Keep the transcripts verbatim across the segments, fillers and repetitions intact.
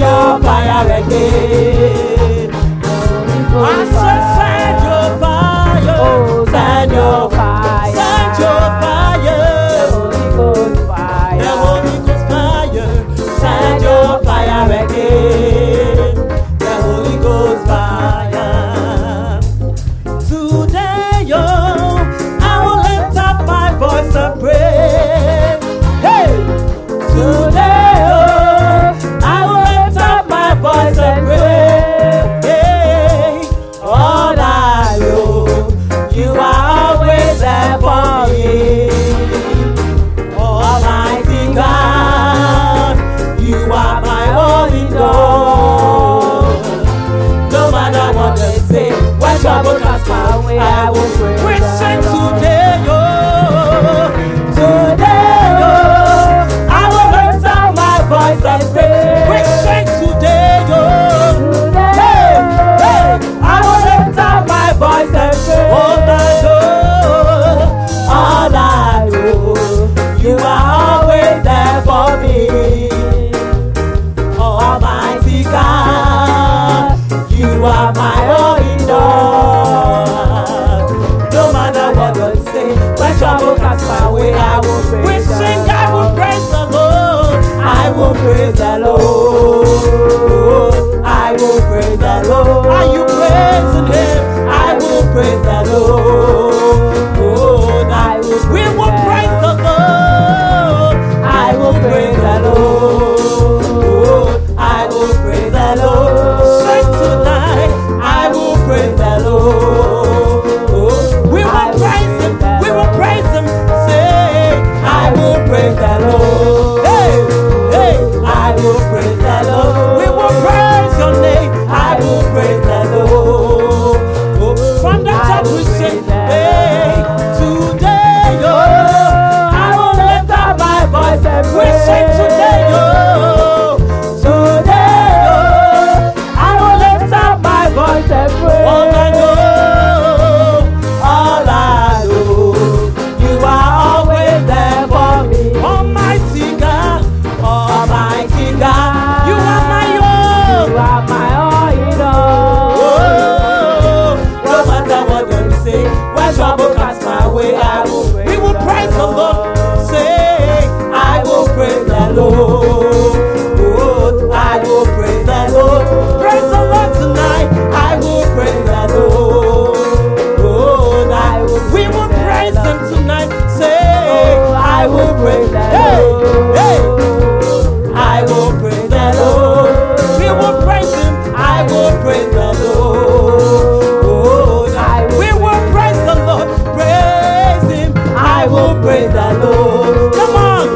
your fire again. I said, send your fire, oh, send your fire, send your fire, the Holy Ghost fire, send your fire again, the Holy Ghost fire. Today, yo, I will lift up my voice and pray. Hey, today. I will pray. Christian today, oh, today, oh, I will lift up my voice and pray. Christian today, oh, today, hey, I will lift up my voice and pray. All I know, all I know, you are always there for me. Almighty God, you are my only door. I will praise we sing, I will praise the Lord. I will praise the Lord. I will praise the Lord. Are you praising Him? I will praise the Lord. I will. We will praise the Lord. I will praise the Lord. I will praise the Lord. Sing tonight. I will praise the Lord. We will praise Him. We will praise Him. I will praise the Lord. Hey, hey, I will praise the Lord. We will praise your name. I will praise the Lord. Oh, from the top we say, hey, today, yo, oh, I will lift up my voice and we say today, yo, oh, today, yo, oh, I will lift up my voice and pray. All I know, all I know, you are. Almighty God, Almighty God, you are my all, you are my all in all. Oh, no matter what them say, when trouble comes my way, I will. We will praise the Lord. Say, I will praise the Lord. I will praise the Lord. Praise the Lord tonight. I will praise the Lord. I will. We will praise Him tonight. I will praise the Lord. Hey, hey. I will praise the Lord. We will praise Him. I will praise the Lord. I will. We will praise the Lord. Praise Him. I will praise the Lord. Come on.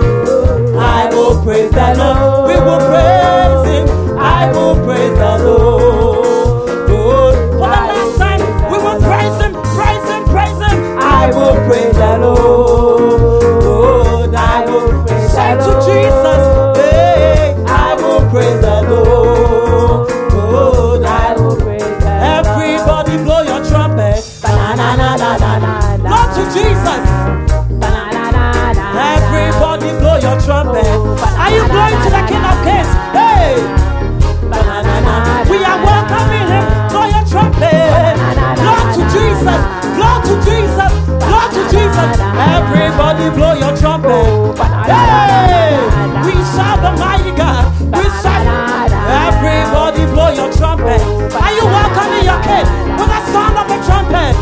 I will praise the Lord. We will praise Him. I will praise the Lord. For the last time, we will praise Him, praise Him, praise Him. I will praise the Lord. Say to Jesus, hey, I will praise the Lord. Oh, I will praise the Lord. Everybody blow your trumpet. Not to Jesus. Everybody blow your trumpet. Are you blowing to the King of Kings? Hey, we are welcoming Him. Blow your trumpet. Blow to Jesus. Blow to Jesus. Blow to Jesus. Everybody blow your trumpet. Hey! We serve the mighty God. We serve. Everybody blow your trumpet. Are you welcoming your kid with the sound of a trumpet?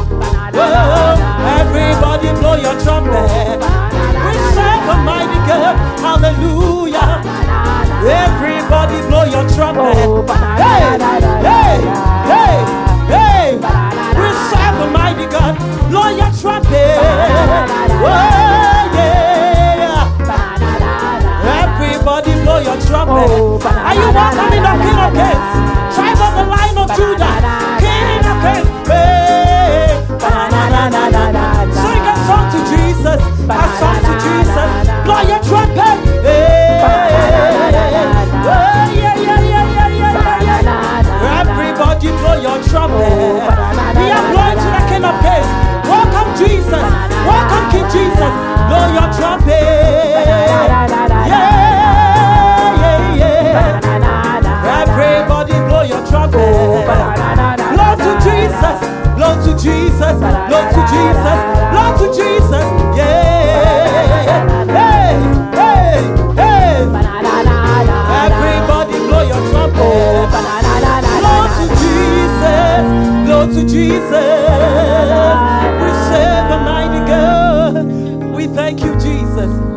Oh, everybody blow your trumpet. We serve the mighty God. Hallelujah. Everybody blow your trumpet. Hey! Hey! Hey! Hey! We serve the mighty God. Blow your trumpet. Oh, yeah. Everybody blow your trumpet. Oh, are you welcoming the King of Kings? Tribe of the Lion of Judah, King of Kings. Hey, sing a song to Jesus, a song to Jesus. Blow your trumpet. Hey, oh, yeah, yeah, yeah, yeah, yeah, yeah. Everybody blow your trumpet. We are blowing to the King of Kings. Welcome Jesus, welcome King Jesus. Blow your trumpet. Yeah. to Jesus. We serve a mighty God. We thank you, Jesus.